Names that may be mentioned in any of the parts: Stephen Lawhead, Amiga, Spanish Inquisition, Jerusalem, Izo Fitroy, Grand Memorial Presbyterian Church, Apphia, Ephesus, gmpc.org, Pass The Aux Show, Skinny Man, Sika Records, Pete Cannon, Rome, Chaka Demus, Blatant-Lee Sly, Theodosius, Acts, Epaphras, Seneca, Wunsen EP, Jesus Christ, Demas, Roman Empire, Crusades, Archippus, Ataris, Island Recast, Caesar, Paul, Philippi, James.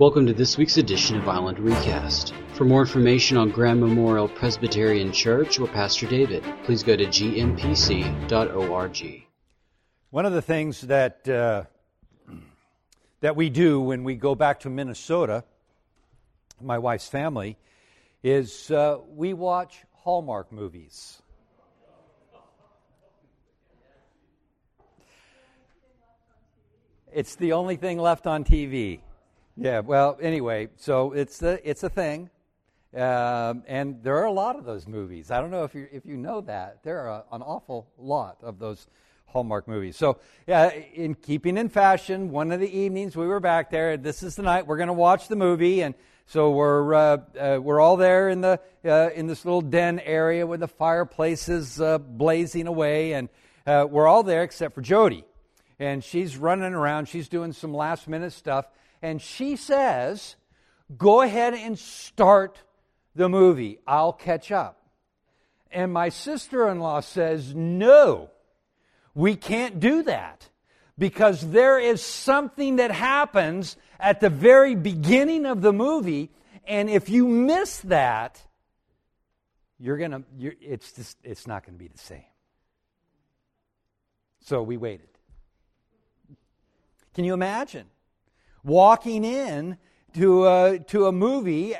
Welcome to this week's edition of Island Recast. For more information on Grand Memorial Presbyterian Church or Pastor David, please go to gmpc.org. One of the things that that we do when we go back to Minnesota, my wife's family, is we watch Hallmark movies. It's the only thing left on TV. Yeah, well, anyway, so it's a thing, and there are a lot of those movies. I don't know if you know that. There are an awful lot of those Hallmark movies. So, yeah, in keeping in fashion, one of the evenings we were back there, this is the night we're going to watch the movie, and so we're all there in this little den area where the fireplace is blazing away, and we're all there except for Jody. And she's running around, she's doing some last-minute stuff, and she says, "Go ahead and start the movie. I'll catch up." And my sister-in-law says, "No, we can't do that because there is something that happens at the very beginning of the movie, and if you miss that, it's not going to be the same." So we waited. Can you imagine? Walking in to a movie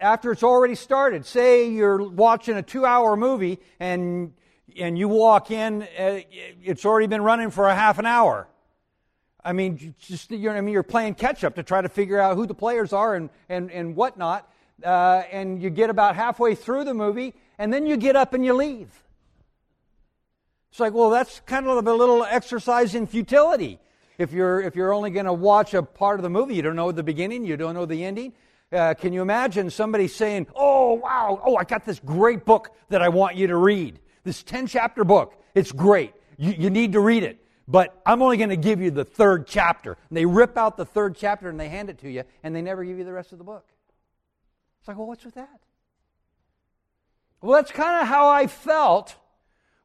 after it's already started. Say you're watching a 2-hour movie and you walk in, it's already been running for a half an hour. I mean, you're playing catch up to try to figure out who the players are and whatnot. And you get about halfway through the movie, and then you get up and you leave. It's like, well, that's kind of a little exercise in futility. If you're only going to watch a part of the movie, you don't know the beginning, you don't know the ending. Can you imagine somebody saying, "Oh, wow, oh, I got this great book that I want you to read. This 10-chapter book, it's great. You need to read it, but I'm only going to give you the 3rd chapter." And they rip out the 3rd chapter and they hand it to you, and they never give you the rest of the book. It's like, well, what's with that? Well, that's kind of how I felt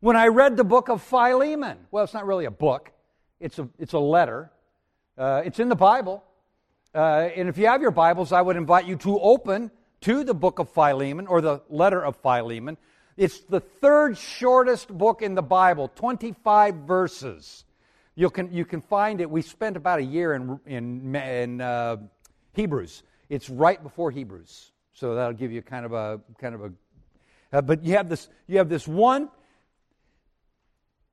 when I read the book of Philemon. Well, it's not really a book. It's a letter. It's in the Bible. And if you have your Bibles, I would invite you to open to the book of Philemon, or the letter of Philemon. It's the 3rd shortest book in the Bible, 25 verses. You can find it. We spent about a year in Hebrews. It's right before Hebrews, so that'll give you kind of a. But you have this one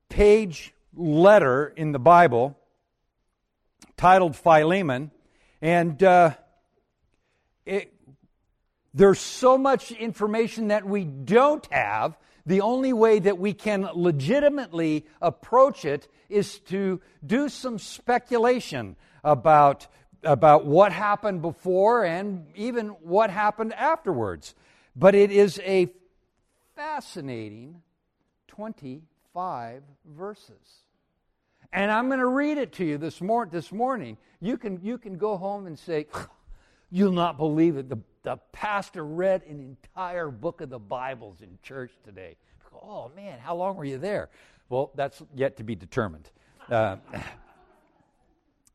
page letter in the Bible titled Philemon, and there's so much information that we don't have. The only way that we can legitimately approach it is to do some speculation about what happened before and even what happened afterwards. But it is a fascinating 25 verses. And I'm going to read it to you this morning. You can go home and say, "You'll not believe it. The pastor read an entire book of the Bibles in church today." Oh, man, how long were you there? Well, that's yet to be determined.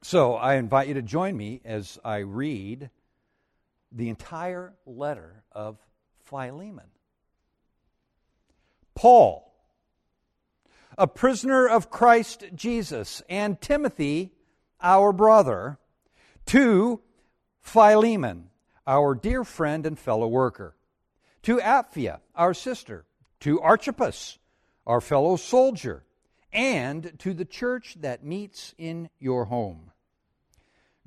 So I invite you to join me as I read the entire letter of Philemon. Paul, a prisoner of Christ Jesus, and Timothy, our brother, to Philemon, our dear friend and fellow worker, to Apphia, our sister, to Archippus, our fellow soldier, and to the church that meets in your home.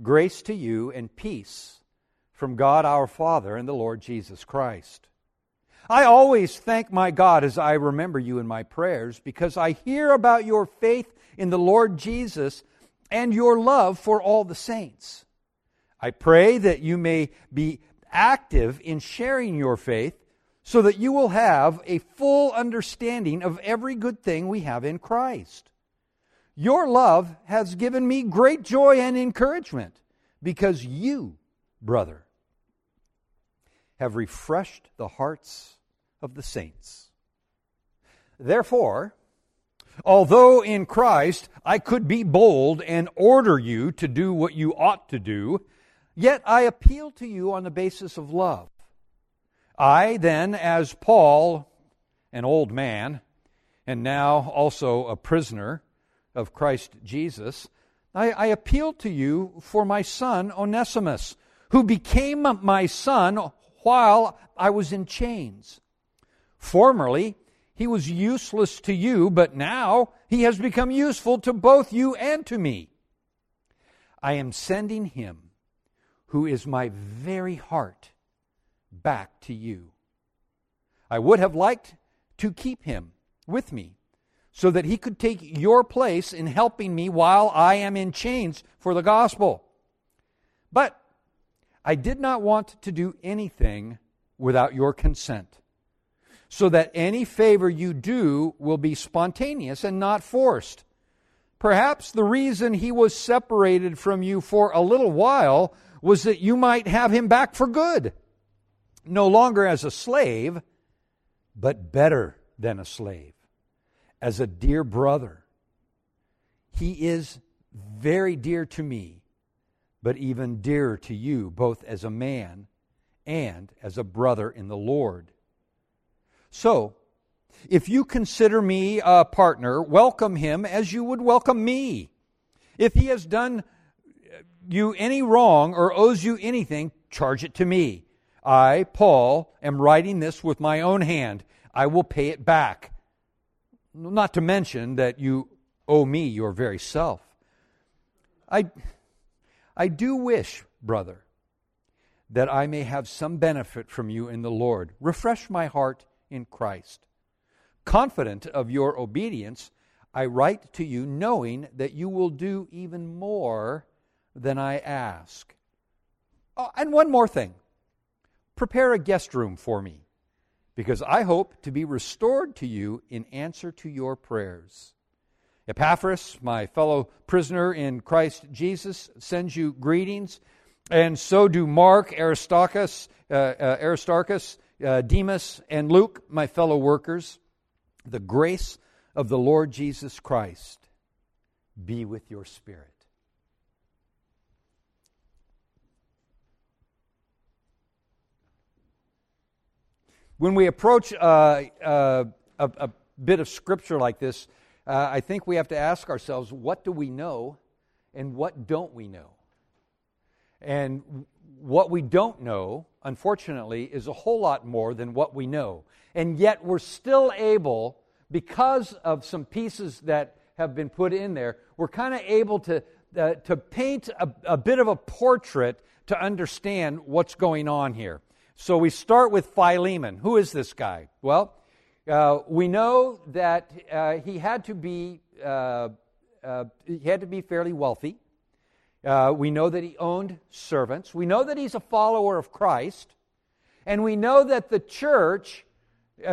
Grace to you and peace from God our Father and the Lord Jesus Christ. I always thank my God as I remember you in my prayers, because I hear about your faith in the Lord Jesus and your love for all the saints. I pray that you may be active in sharing your faith, so that you will have a full understanding of every good thing we have in Christ. Your love has given me great joy and encouragement, because you, brother, have refreshed the hearts of the saints. Therefore, although in Christ I could be bold and order you to do what you ought to do, Yet I appeal to you on the basis of love. I then, as Paul, an old man, and now also a prisoner of Christ Jesus, I appeal to you for my son Onesimus, who became my son while I was in chains. Formerly, he was useless to you, but now he has become useful to both you and to me. I am sending him, who is my very heart, back to you. I would have liked to keep him with me, so that he could take your place in helping me while I am in chains for the gospel. But I did not want to do anything without your consent, so that any favor you do will be spontaneous and not forced. Perhaps the reason he was separated from you for a little while was that you might have him back for good, no longer as a slave, but better than a slave, as a dear brother. He is very dear to me, but even dearer to you, both as a man and as a brother in the Lord. So, if you consider me a partner, welcome him as you would welcome me. If he has done you any wrong or owes you anything, charge it to me. I, Paul, am writing this with my own hand. I will pay it back. Not to mention that you owe me your very self. I do wish, brother, that I may have some benefit from you in the Lord. Refresh my heart in Christ. Confident of your obedience, I write to you knowing that you will do even more than I ask. Oh, and one more thing. Prepare a guest room for me, because I hope to be restored to you in answer to your prayers. Epaphras, my fellow prisoner in Christ Jesus, sends you greetings, and so do Mark, Aristarchus, Demas, and Luke, my fellow workers. The grace of the Lord Jesus Christ be with your spirit. When we approach a bit of Scripture like this, I think we have to ask ourselves, what do we know and what don't we know? And what we don't know, unfortunately, is a whole lot more than what we know. And yet we're still able, because of some pieces that have been put in there, we're kind of able to paint a bit of a portrait to understand what's going on here. So we start with Philemon. Who is this guy? Well, we know that he had to be fairly wealthy. We know that he owned servants. We know that he's a follower of Christ, and we know that the church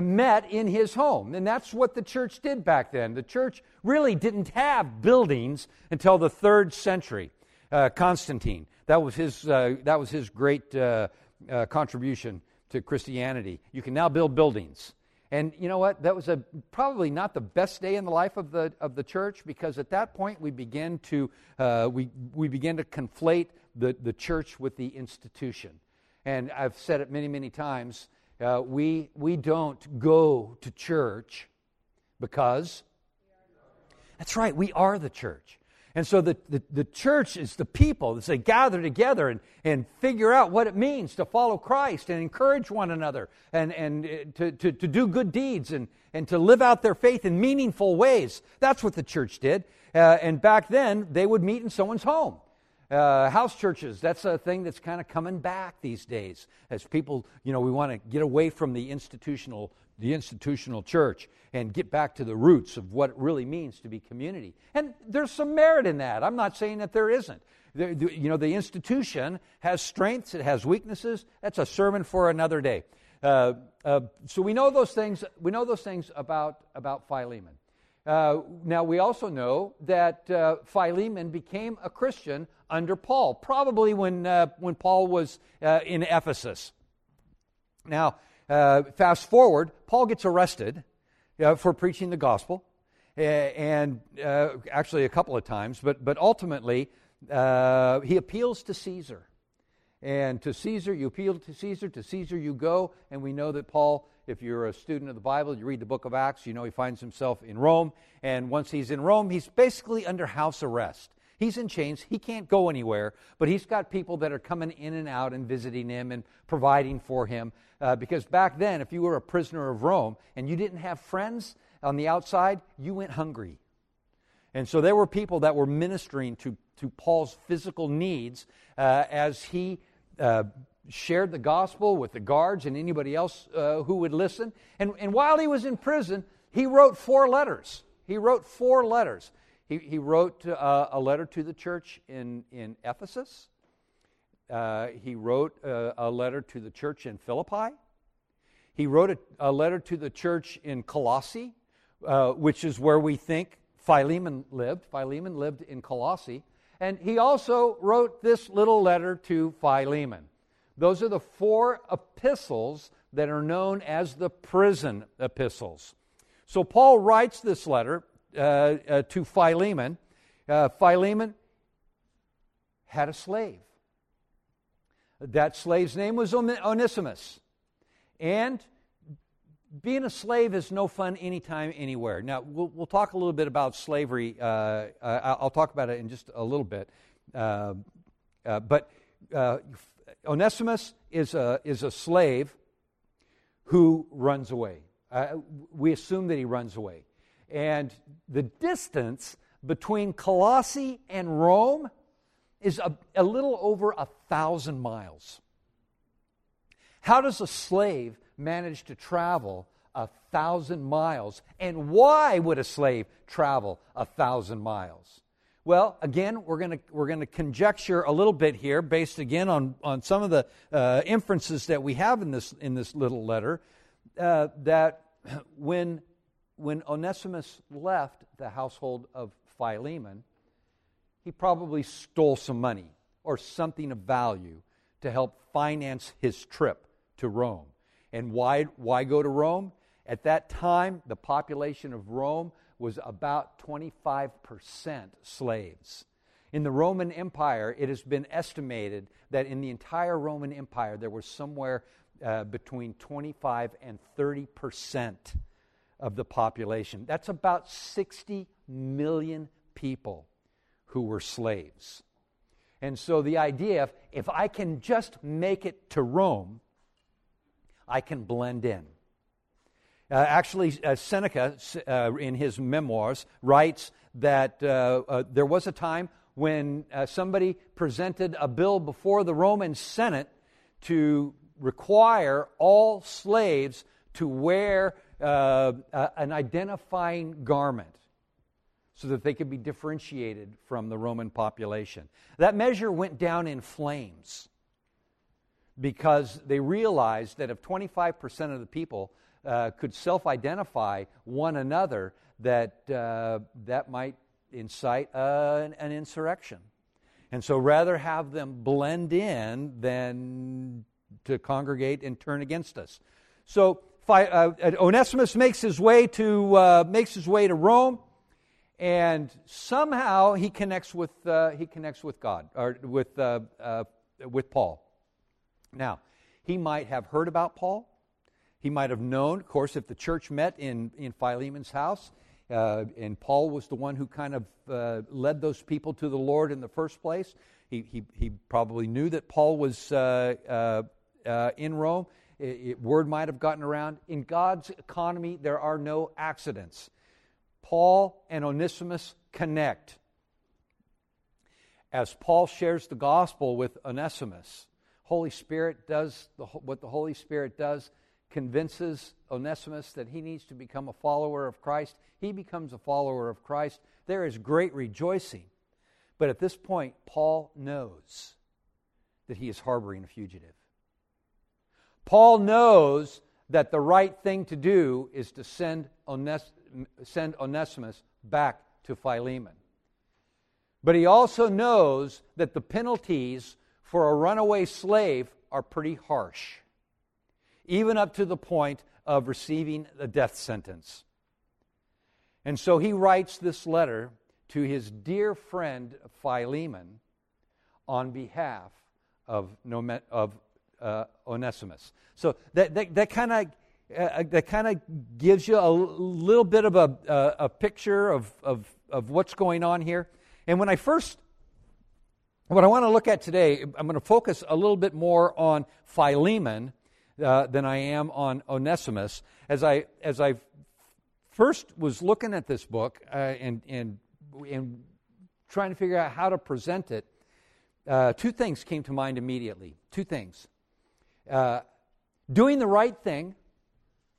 met in his home, and that's what the church did back then. The church really didn't have buildings until the 3rd century. Constantine. That was his great contribution to Christianity. You can now build buildings. And you know what? That was probably not the best day in the life of the church, because at that point we begin to conflate the church with the institution. And I've said it many, many times. We don't go to church because that's right. We are the church. And so the church is the people that they gather together and figure out what it means to follow Christ and encourage one another and to do good deeds and to live out their faith in meaningful ways. That's what the church did. And back then, they would meet in someone's home. House churches, that's a thing that's kind of coming back these days. As people, we want to get away from the institutional church and get back to the roots of what it really means to be community. And there's some merit in that. I'm not saying that there isn't. The institution has strengths, it has weaknesses. That's a sermon for another day. So we know those things. We know those things about Philemon. Now, we also know that Philemon became a Christian under Paul, probably when Paul was in Ephesus. Now, fast forward, Paul gets arrested for preaching the gospel, and actually a couple of times, but ultimately he appeals to Caesar. And to Caesar, you appeal to Caesar you go. And we know that Paul, if you're a student of the Bible, you read the book of Acts, you know he finds himself in Rome. And once he's in Rome, he's basically under house arrest. He's in chains. He can't go anywhere, but he's got people that are coming in and out and visiting him and providing for him. Because back then, if you were a prisoner of Rome and you didn't have friends on the outside, you went hungry. And so there were people that were ministering to Paul's physical needs as he shared the gospel with the guards and anybody else who would listen. And while he was in prison, he wrote 4 letters. He wrote 4 letters. He wrote a letter to the church in Ephesus. He wrote a letter to the church in Philippi. He wrote a letter to the church in Colossae, which is where we think Philemon lived. Philemon lived in Colossae. And he also wrote this little letter to Philemon. Those are the 4 epistles that are known as the prison epistles. So Paul writes this letter to Philemon. Philemon had a slave. That slave's name was Onesimus. And being a slave is no fun anytime, anywhere. Now, we'll talk a little bit about slavery. I'll talk about it in just a little bit. But Onesimus is a slave who runs away. We assume that he runs away. And the distance between Colossae and Rome is a little over 1,000 miles. How does a slave manage to travel 1,000 miles? And why would a slave travel 1,000 miles? Well, again, we're going to conjecture a little bit here, based again on some of the inferences that we have in this little letter, that when Onesimus left the household of Philemon, he probably stole some money or something of value to help finance his trip to Rome. And why go to Rome? At that time, the population of Rome was about 25% slaves. In the Roman Empire, it has been estimated that in the entire Roman Empire, there was somewhere between 25 and 30% of the population. That's about 60 million people who were slaves. And so the idea of, if I can just make it to Rome, I can blend in. Seneca, in his memoirs, writes that there was a time when somebody presented a bill before the Roman Senate to require all slaves to wear an identifying garment so that they could be differentiated from the Roman population. That measure went down in flames because they realized that if 25% of the people could self-identify one another, that might incite an insurrection. And so rather have them blend in than to congregate and turn against us. So Onesimus makes his way to Rome, and somehow he connects with God, or with Paul. Now, he might have heard about Paul. He might have known, of course, if the church met in Philemon's house, and Paul was the one who kind of led those people to the Lord in the first place. He probably knew that Paul was in Rome. Word might have gotten around. In God's economy, there are no accidents. Paul and Onesimus connect. As Paul shares the gospel with Onesimus, Holy Spirit does what the Holy Spirit does. Convinces Onesimus that he needs to become a follower of Christ. He becomes a follower of Christ. There is great rejoicing. But at this point, Paul knows that he is harboring a fugitive. Paul knows that the right thing to do is to send Onesimus back to Philemon. But he also knows that the penalties for a runaway slave are pretty harsh, even up to the point of receiving a death sentence. And so he writes this letter to his dear friend Philemon on behalf of Onesimus. So that kind of gives you a little bit of a picture of what's going on here. And what I want to look at today, I'm going to focus a little bit more on Philemon than I am on Onesimus. As I first was looking at this book and trying to figure out how to present it, two things came to mind immediately. Two things. Doing the right thing,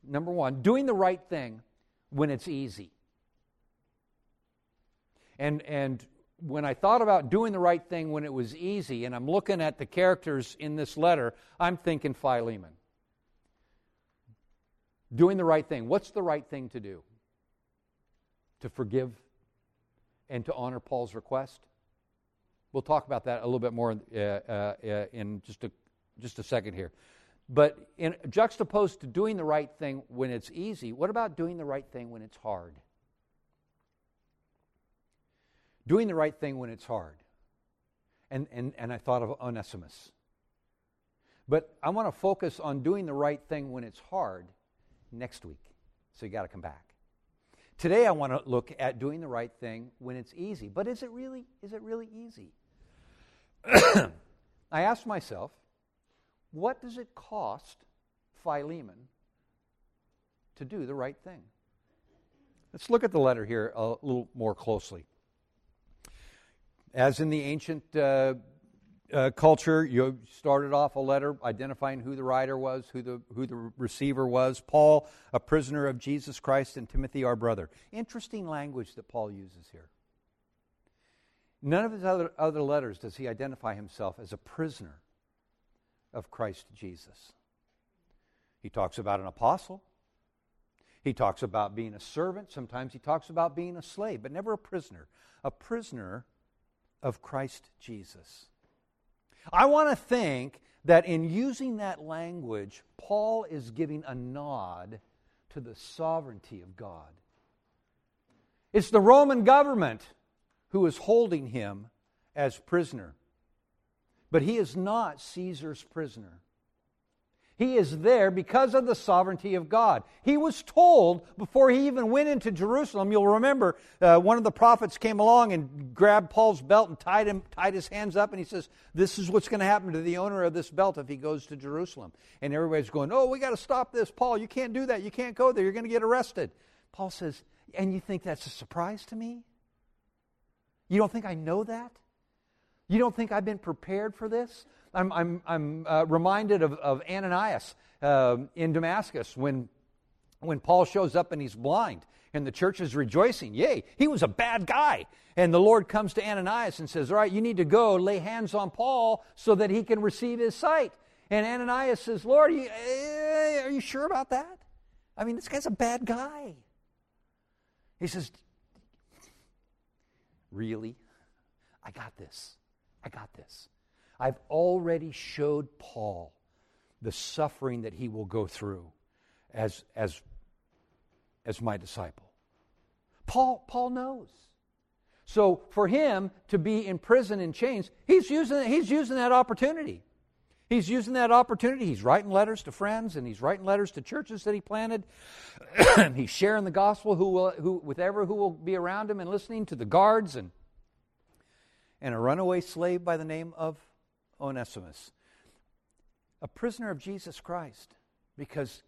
number one, doing the right thing when it's easy. And when I thought about doing the right thing when it was easy, and I'm looking at the characters in this letter, I'm thinking Philemon. Doing the right thing. What's the right thing to do? To forgive and to honor Paul's request? We'll talk about that a little bit more in just a second here. But in juxtaposed to doing the right thing when it's easy, what about doing the right thing when it's hard? Doing the right thing when it's hard. And I thought of Onesimus. But I want to focus on doing the right thing when it's hard next week. So you got to come back. Today I want to look at doing the right thing when it's easy. But is it really easy? I asked myself, what does it cost Philemon to do the right thing? Let's look at the letter here a little more closely. As in the ancient culture, you started off a letter identifying who the writer was, who the receiver was. Paul, a prisoner of Jesus Christ, and Timothy, our brother. Interesting language that Paul uses here. None of his other letters does he identify himself as a prisoner of Christ Jesus. He talks about an apostle. He talks about being a servant. Sometimes he talks about being a slave, but never a prisoner. A prisoner of Christ Jesus. I want to think that in using that language, Paul is giving a nod to the sovereignty of God. It's the Roman government who is holding him as prisoner. But he is not Caesar's prisoner. He is there because of the sovereignty of God. He was told before he even went into Jerusalem, you'll remember one of the prophets came along and grabbed Paul's belt and tied his hands up, and he says, this is what's going to happen to the owner of this belt if he goes to Jerusalem. And everybody's going, oh, we got to stop this, Paul. You can't do that. You can't go there. You're going to get arrested. Paul says, and you think that's a surprise to me? You don't think I know that? You don't think I've been prepared for this? I'm reminded of Ananias in Damascus when Paul shows up and he's blind and the church is rejoicing. Yay, he was a bad guy. And the Lord comes to Ananias and says, all right, you need to go lay hands on Paul so that he can receive his sight. And Ananias says, Lord, are you sure about that? I mean, this guy's a bad guy. He says, really? I got this. I've already showed Paul the suffering that he will go through as my disciple. Paul knows. So for him to be in prison in chains, he's using that opportunity. He's using that opportunity. He's writing letters to friends, and he's writing letters to churches that he planted. He's sharing the gospel who will be around him and listening to the guards and a runaway slave by the name of Onesimus, a prisoner of Jesus Christ, because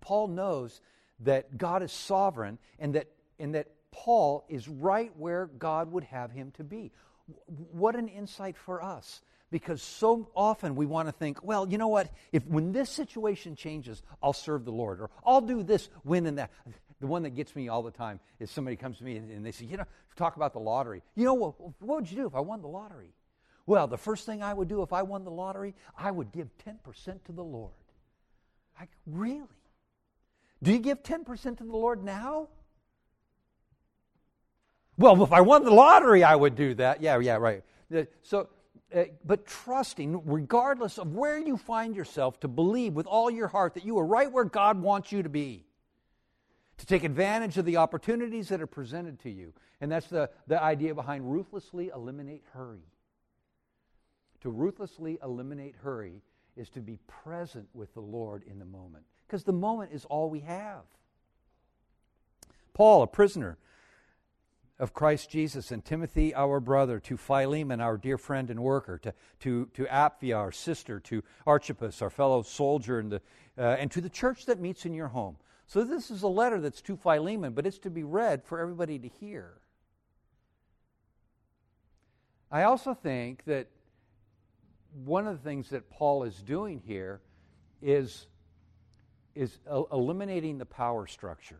Paul knows that God is sovereign and that Paul is right where God would have him to be. What an insight for us, because so often we want to think, well, you know what, when this situation changes, I'll serve the Lord, or I'll do this, when and that. The one that gets me all the time is somebody comes to me and they say, you know, talk about the lottery. You know, what would you do if I won the lottery? Well, the first thing I would do if I won the lottery, I would give 10% to the Lord. Really? Do you give 10% to the Lord now? Well, if I won the lottery, I would do that. Yeah, right. So, but trusting, regardless of where you find yourself, to believe with all your heart that you are right where God wants you to be, to take advantage of the opportunities that are presented to you. And that's the idea behind ruthlessly eliminate hurry. To ruthlessly eliminate hurry is to be present with the Lord in the moment, because the moment is all we have. Paul, a prisoner of Christ Jesus, and Timothy, our brother, to Philemon, our dear friend and worker, to Apphia, our sister, to Archippus, our fellow soldier, and to the church that meets in your home. So this is a letter that's to Philemon, but it's to be read for everybody to hear. I also think that one of the things that Paul is doing here is eliminating the power structure.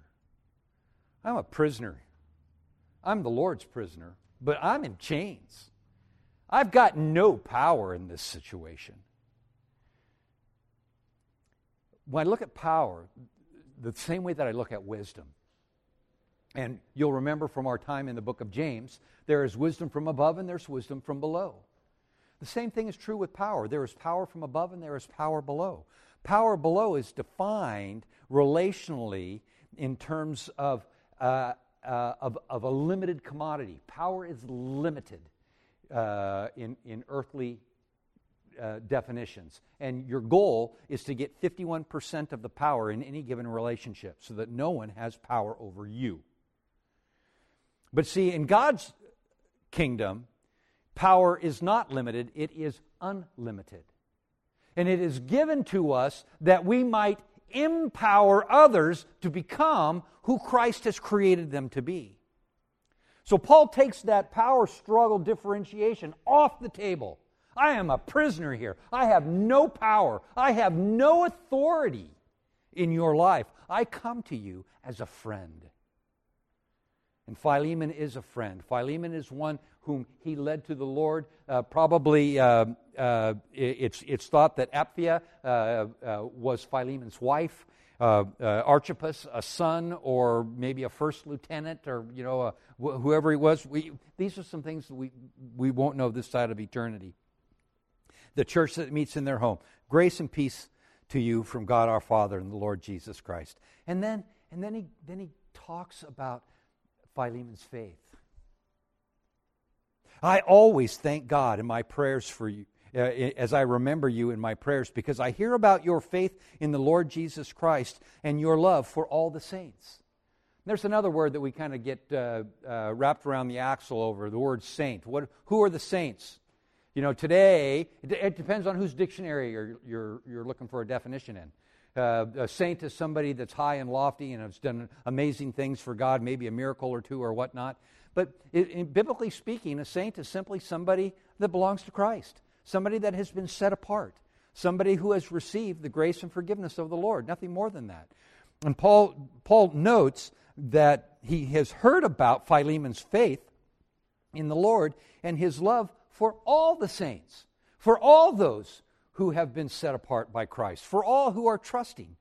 I'm a prisoner. I'm the Lord's prisoner, but I'm in chains. I've got no power in this situation. When I look at power, the same way that I look at wisdom, and you'll remember from our time in the book of James, there is wisdom from above and there's wisdom from below. The same thing is true with power. There is power from above and there is power below. Power below is defined relationally in terms of a limited commodity. Power is limited in earthly definitions. And your goal is to get 51% of the power in any given relationship so that no one has power over you. But see, in God's kingdom, power is not limited, it is unlimited. And it is given to us that we might empower others to become who Christ has created them to be. So Paul takes that power struggle differentiation off the table. I am a prisoner here. I have no power. I have no authority in your life. I come to you as a friend. And Philemon is a friend. Philemon is one whom he led to the Lord. It's thought that Apphia was Philemon's wife, Archippus a son, or maybe a first lieutenant, or whoever he was. These are some things we won't know this side of eternity. The church that meets in their home. Grace and peace to you from God our Father and the Lord Jesus Christ. And then he talks about Philemon's faith. I always thank God in my prayers for you, as I remember you in my prayers, because I hear about your faith in the Lord Jesus Christ and your love for all the saints. And there's another word that we kind of get wrapped around the axle over, the word saint. Who are the saints? Today, it depends on whose dictionary you're looking for a definition in. A saint is somebody that's high and lofty and has done amazing things for God, maybe a miracle or two or whatnot. But biblically speaking, a saint is simply somebody that belongs to Christ, somebody that has been set apart, somebody who has received the grace and forgiveness of the Lord, nothing more than that. And Paul notes that he has heard about Philemon's faith in the Lord and his love for all the saints, for all those who have been set apart by Christ, for all who are trusting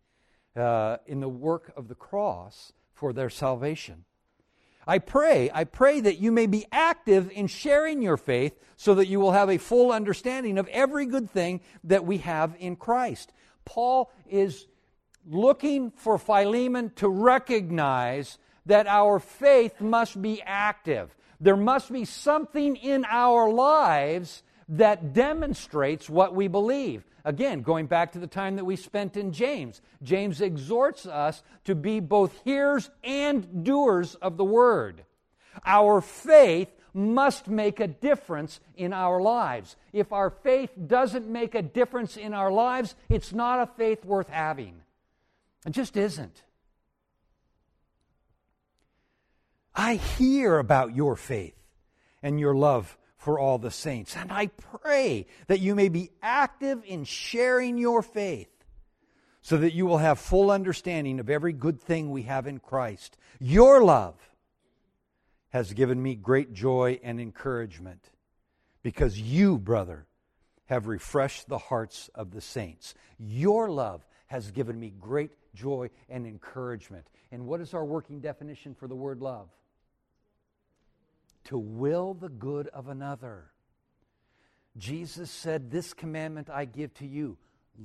in the work of the cross for their salvation. I pray that you may be active in sharing your faith so that you will have a full understanding of every good thing that we have in Christ. Paul is looking for Philemon to recognize that our faith must be active. There must be something in our lives that demonstrates what we believe. Again, going back to the time that we spent in James. James exhorts us to be both hearers and doers of the word. Our faith must make a difference in our lives. If our faith doesn't make a difference in our lives, it's not a faith worth having. It just isn't. I hear about your faith and your love for all the saints, and I pray that you may be active in sharing your faith so that you will have full understanding of every good thing we have in Christ. Your love has given me great joy and encouragement because you, brother, have refreshed the hearts of the saints. Your love has given me great joy and encouragement. And what is our working definition for the word love? To will the good of another. Jesus said, "This commandment I give to you,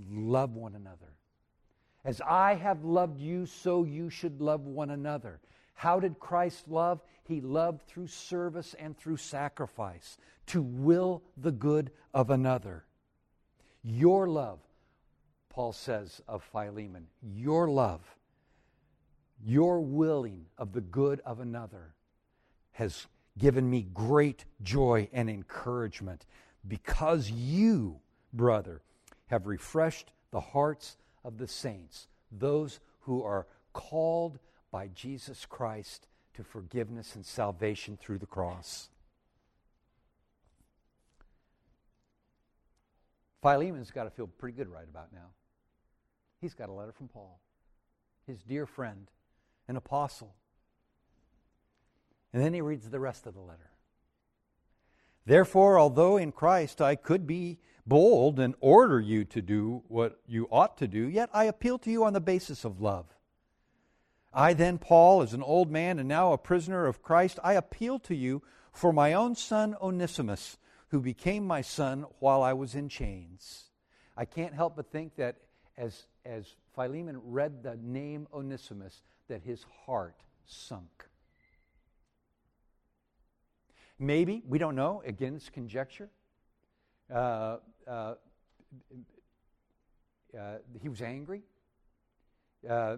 love one another. As I have loved you, so you should love one another." How did Christ love? He loved through service and through sacrifice, to will the good of another. Your love, Paul says of Philemon, your love, your willing of the good of another has given me great joy and encouragement, because you, brother, have refreshed the hearts of the saints, those who are called by Jesus Christ to forgiveness and salvation through the cross. Philemon's got to feel pretty good right about now. He's got a letter from Paul, his dear friend, an apostle. And then he reads the rest of the letter. Therefore, although in Christ I could be bold and order you to do what you ought to do, yet I appeal to you on the basis of love. I then, Paul, as an old man and now a prisoner of Christ, I appeal to you for my own son Onesimus, who became my son while I was in chains. I can't help but think that as Philemon read the name Onesimus, that his heart sunk. Maybe, we don't know, again, it's conjecture. He was angry.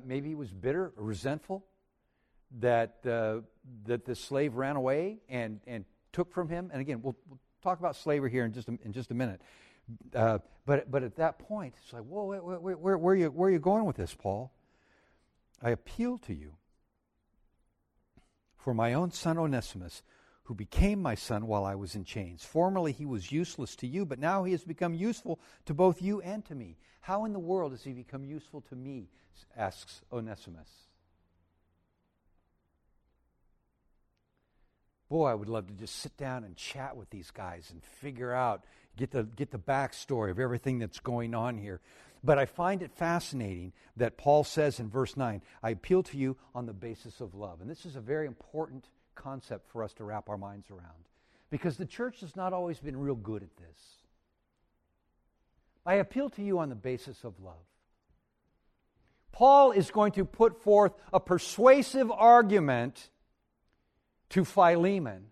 Maybe he was bitter or resentful that the slave ran away and took from him. And again, we'll talk about slavery here in just a minute. But at that point, it's like, whoa, where are you going with this, Paul? I appeal to you for my own son Onesimus, who became my son while I was in chains. Formerly he was useless to you, but now he has become useful to both you and to me. How in the world has he become useful to me? Asks Onesimus. Boy, I would love to just sit down and chat with these guys and figure out, get the backstory of everything that's going on here. But I find it fascinating that Paul says in verse 9, I appeal to you on the basis of love. And this is a very important concept for us to wrap our minds around, because the church has not always been real good at this. I appeal to you on the basis of love. Paul is going to put forth a persuasive argument to Philemon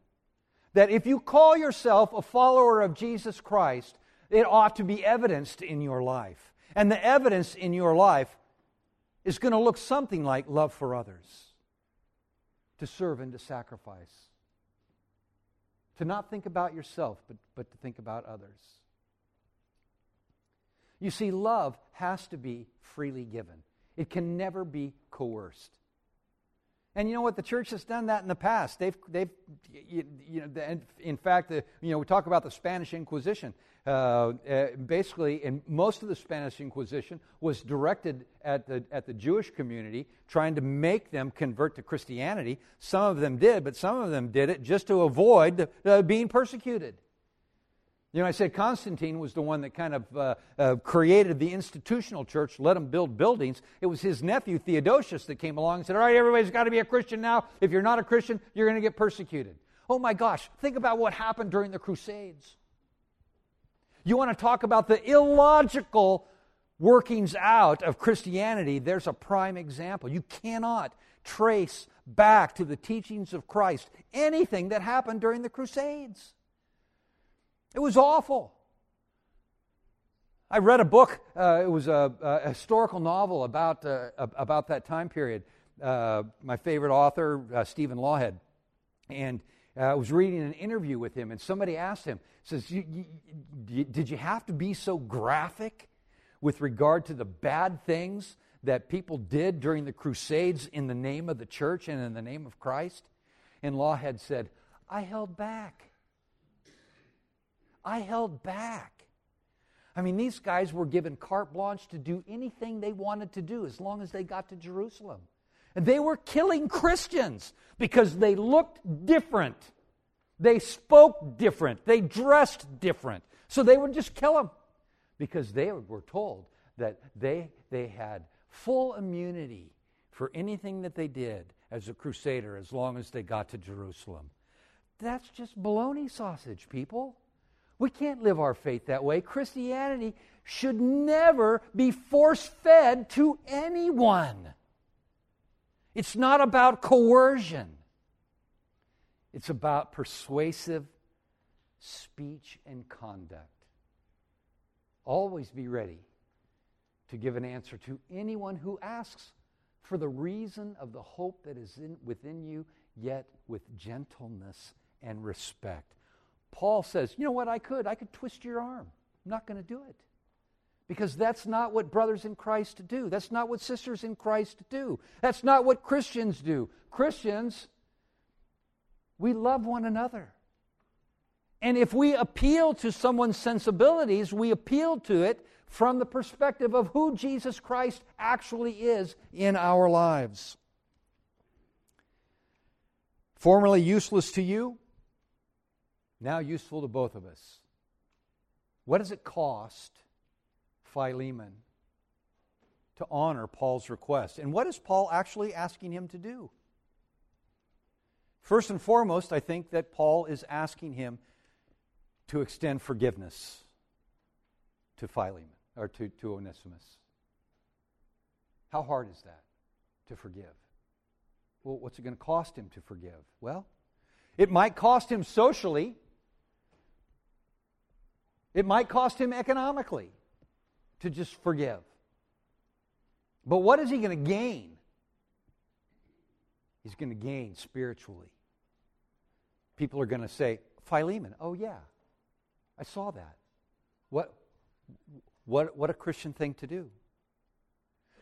that if you call yourself a follower of Jesus Christ, it ought to be evidenced in your life. And the evidence in your life is going to look something like love for others. To serve and to sacrifice. To not think about yourself, but to think about others. You see, love has to be freely given. It can never be coerced. And you know what? The church has done that in the past. In fact, we talk about the Spanish Inquisition. Basically, and most of the Spanish Inquisition was directed at the Jewish community, trying to make them convert to Christianity. Some of them did, but some of them did it just to avoid being persecuted. You know, I said Constantine was the one that kind of created the institutional church, let them build buildings. It was his nephew, Theodosius, that came along and said, all right, everybody's got to be a Christian now. If you're not a Christian, you're going to get persecuted. Oh my gosh, think about what happened during the Crusades. You want to talk about the illogical workings out of Christianity, there's a prime example. You cannot trace back to the teachings of Christ anything that happened during the Crusades. It was awful. I read a book. It was a historical novel about that time period. My favorite author, Stephen Lawhead, and I was reading an interview with him, and somebody asked him, says, "Did you have to be so graphic with regard to the bad things that people did during the Crusades in the name of the church and in the name of Christ?" And Lawhead said, "I held back." I held back. I mean, these guys were given carte blanche to do anything they wanted to do as long as they got to Jerusalem. And they were killing Christians because they looked different. They spoke different. They dressed different. So they would just kill them because they were told that they had full immunity for anything that they did as a crusader as long as they got to Jerusalem. That's just bologna sausage, people. We can't live our faith that way. Christianity should never be force-fed to anyone. It's not about coercion. It's about persuasive speech and conduct. Always be ready to give an answer to anyone who asks for the reason of the hope that is within you, yet with gentleness and respect. Paul says, you know what, I could twist your arm. I'm not going to do it. Because that's not what brothers in Christ do. That's not what sisters in Christ do. That's not what Christians do. Christians, we love one another. And if we appeal to someone's sensibilities, we appeal to it from the perspective of who Jesus Christ actually is in our lives. Formerly useless to you, now useful to both of us. What does it cost Philemon to honor Paul's request? And what is Paul actually asking him to do? First and foremost, I think that Paul is asking him to extend forgiveness to Philemon, or to Onesimus. How hard is that, to forgive? Well, what's it going to cost him to forgive? Well, it might cost him socially. It might cost him economically to just forgive. But what is he going to gain? He's going to gain spiritually. People are going to say, Philemon, oh yeah, I saw that. What a Christian thing to do.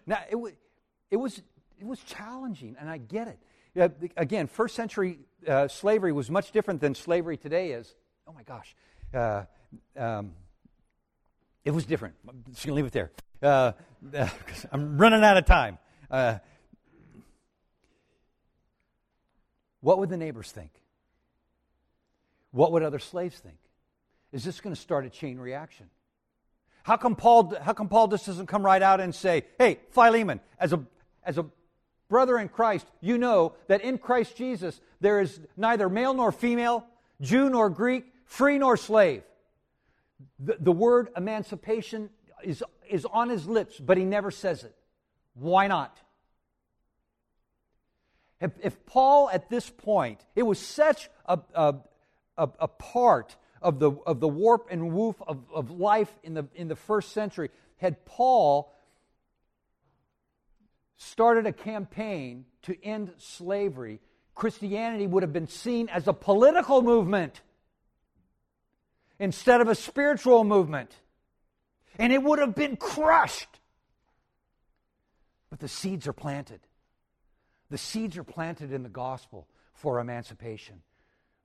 Now, it was challenging, and I get it. Again, first century slavery was much different than slavery today is. Oh my gosh. It was different. I'm just going to leave it there. 'Cause I'm running out of time. What would the neighbors think? What would other slaves think? Is this going to start a chain reaction? How come Paul just doesn't come right out and say, hey, Philemon, as a brother in Christ, you know that in Christ Jesus there is neither male nor female, Jew nor Greek, free nor slave. The word emancipation is on his lips, but he never says it. Why not? If Paul at this point, it was such a part of the warp and woof of life in the first century, had Paul started a campaign to end slavery, Christianity would have been seen as a political movement instead of a spiritual movement. And it would have been crushed. But the seeds are planted. The seeds are planted in the gospel for emancipation,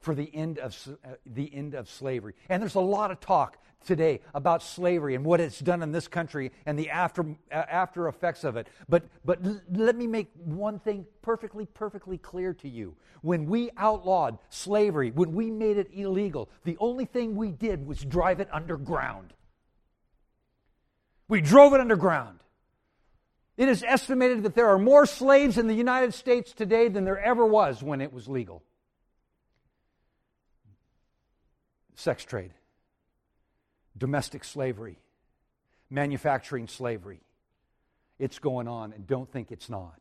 for the end of slavery. And there's a lot of talk today about slavery and what it's done in this country and the after effects of it. But let me make one thing perfectly clear to you. When we outlawed slavery, when we made it illegal, the only thing we did was drive it underground. We drove it underground. It is estimated that there are more slaves in the United States today than there ever was when it was legal. Sex trade, domestic slavery, manufacturing slavery. It's going on, and don't think it's not.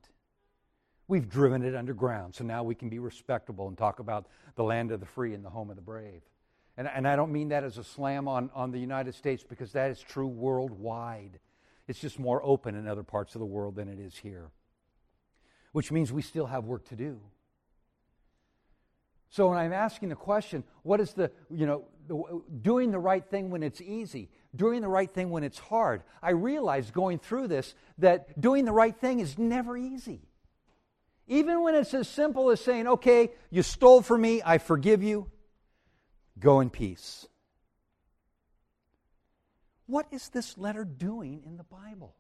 We've driven it underground, so now we can be respectable and talk about the land of the free and the home of the brave. And I don't mean that as a slam on the United States, because that is true worldwide. It's just more open in other parts of the world than it is here, which means we still have work to do. So when I'm asking the question, what is doing the right thing when it's easy, doing the right thing when it's hard, I realized going through this that doing the right thing is never easy. Even when it's as simple as saying, okay, you stole from me, I forgive you, go in peace. What is this letter doing in the Bible?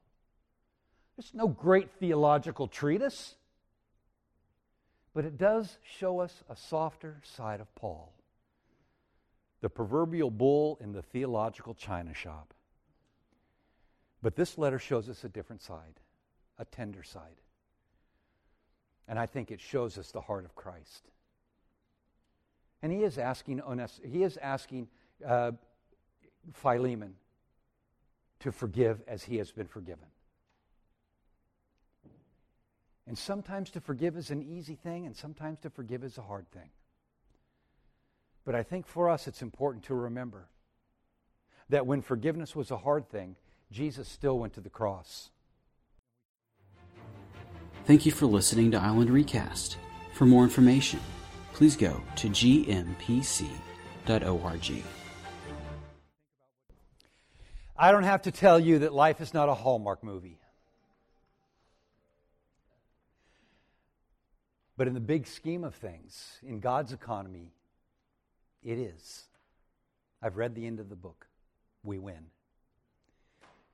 There's no great theological treatise. But it does show us a softer side of Paul, the proverbial bull in the theological china shop. But this letter shows us a different side, a tender side. And I think it shows us the heart of Christ. And he is asking Philemon to forgive as he has been forgiven. And sometimes to forgive is an easy thing, and sometimes to forgive is a hard thing. But I think for us it's important to remember that when forgiveness was a hard thing, Jesus still went to the cross. Thank you for listening to Island Recast. For more information, please go to gmpc.org. I don't have to tell you that life is not a Hallmark movie. But in the big scheme of things, in God's economy, it is. I've read the end of the book. We win.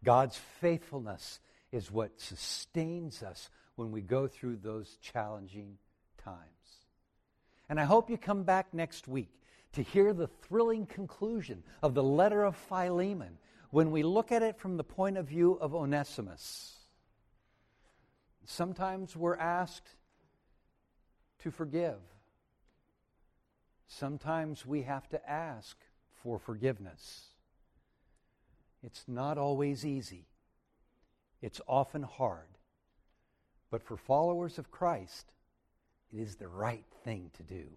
God's faithfulness is what sustains us when we go through those challenging times. And I hope you come back next week to hear the thrilling conclusion of the letter of Philemon when we look at it from the point of view of Onesimus. Sometimes we're asked to forgive. Sometimes we have to ask for forgiveness. It's not always easy. It's often hard. But for followers of Christ, it is the right thing to do.